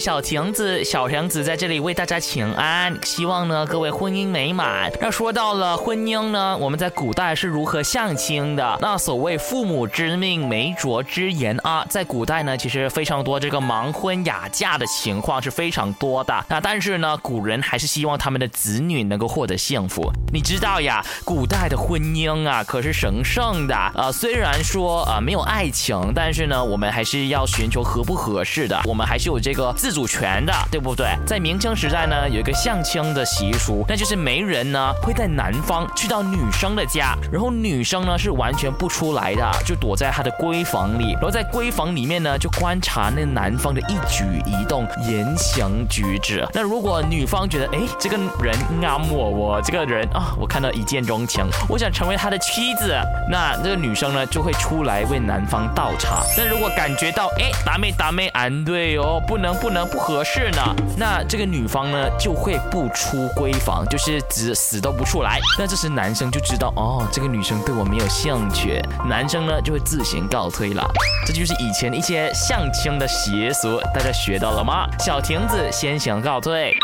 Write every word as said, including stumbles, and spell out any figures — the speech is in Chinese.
小亭子，小亭子在这里为大家请安，希望呢各位婚姻美满。那说到了婚姻呢，我们在古代是如何相亲的？那所谓父母之命，媒妁之言啊，在古代呢，其实非常多这个盲婚哑嫁的情况是非常多的。那但是呢，古人还是希望他们的子女能够获得幸福。你知道呀，古代的婚姻啊，可是神圣的。呃，虽然说啊、呃、没有爱情，但是呢，我们还是要寻求合不合适的，我们还是有这个自主权的，对不对？在明清时代呢，有一个相亲的习俗，那就是媒人呢会在男方去到女生的家，然后女生呢是完全不出来的，就躲在她的闺房里，然后在闺房里面呢就观察那男方的一举一动、言行举止。那如果女方觉得，哎，这个人啱我，我这个人啊，我看到一见钟情，我想成为他的妻子，那这个女生呢就会出来为男方倒茶。那如果感觉到，哎，打妹打妹，俺对哦，不能不能不合适呢，那这个女方呢就会不出闺房，就是只死都不出来。那这时男生就知道，哦，这个女生对我没有兴趣，男生呢就会自行告退了。这就是以前一些相亲的习俗，大家学到了吗？小亭子先行告退。